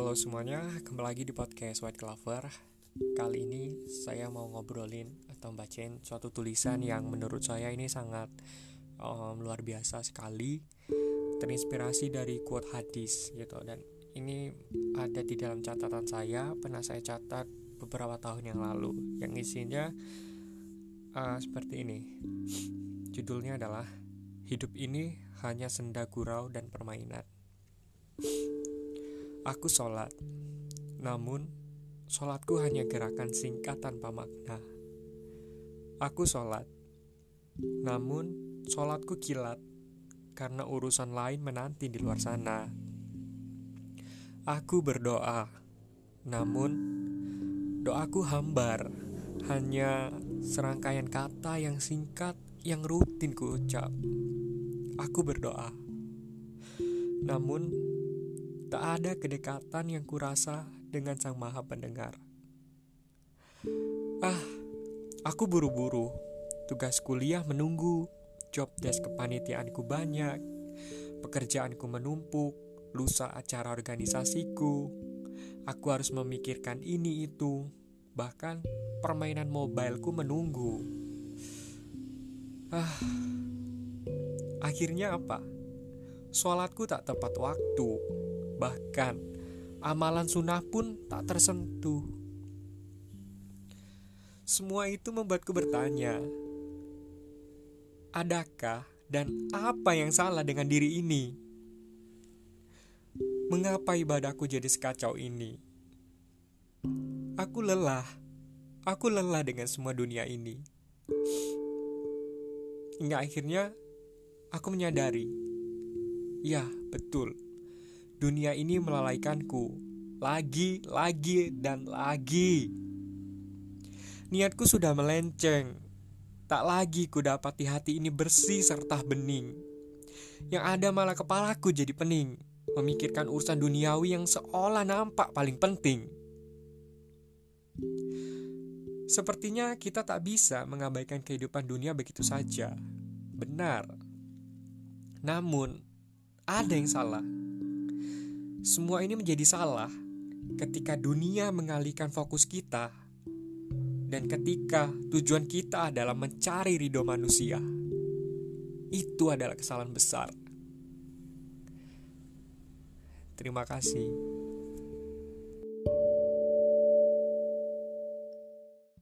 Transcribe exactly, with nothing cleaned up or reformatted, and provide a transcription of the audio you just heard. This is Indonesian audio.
Halo semuanya, kembali lagi di podcast White Clover. Kali ini saya mau ngobrolin atau bacain suatu tulisan yang menurut saya ini sangat um, luar biasa sekali, terinspirasi dari quote hadis gitu. Dan ini ada di dalam catatan saya, pernah saya catat beberapa tahun yang lalu, yang isinya uh, seperti ini. Judulnya adalah "Hidup ini hanya senda gurau dan permainan". Aku sholat, namun sholatku hanya gerakan singkat tanpa makna. Aku sholat, namun sholatku kilat karena urusan lain menanti di luar sana. Aku berdoa, namun doaku hambar, hanya serangkaian kata yang singkat yang rutin ku ucap. Aku berdoa, namun tak ada kedekatan yang kurasa dengan Sang Maha Pendengar. Ah, aku buru-buru. Tugas kuliah menunggu, job desk kepanitiaanku banyak, pekerjaanku menumpuk, lusa acara organisasiku. Aku harus memikirkan ini itu, bahkan permainan mobileku menunggu. Ah, akhirnya apa? Sholatku tak tepat waktu. Bahkan, amalan sunnah pun tak tersentuh. Semua itu membuatku bertanya, adakah dan apa yang salah dengan diri ini? Mengapa ibadahku jadi sekacau ini? Aku lelah, aku lelah dengan semua dunia ini. Hingga akhirnya, aku menyadari, ya betul, dunia ini melalaikanku lagi, lagi, dan lagi. Niatku sudah melenceng. Tak lagi ku dapati hati ini bersih serta bening. Yang ada malah kepalaku jadi pening, memikirkan urusan duniawi yang seolah nampak paling penting. Sepertinya kita tak bisa mengabaikan kehidupan dunia begitu saja. Benar. Namun, ada yang salah. Semua ini menjadi salah ketika dunia mengalihkan fokus kita dan ketika tujuan kita adalah mencari ridho manusia. Itu adalah kesalahan besar. Terima kasih.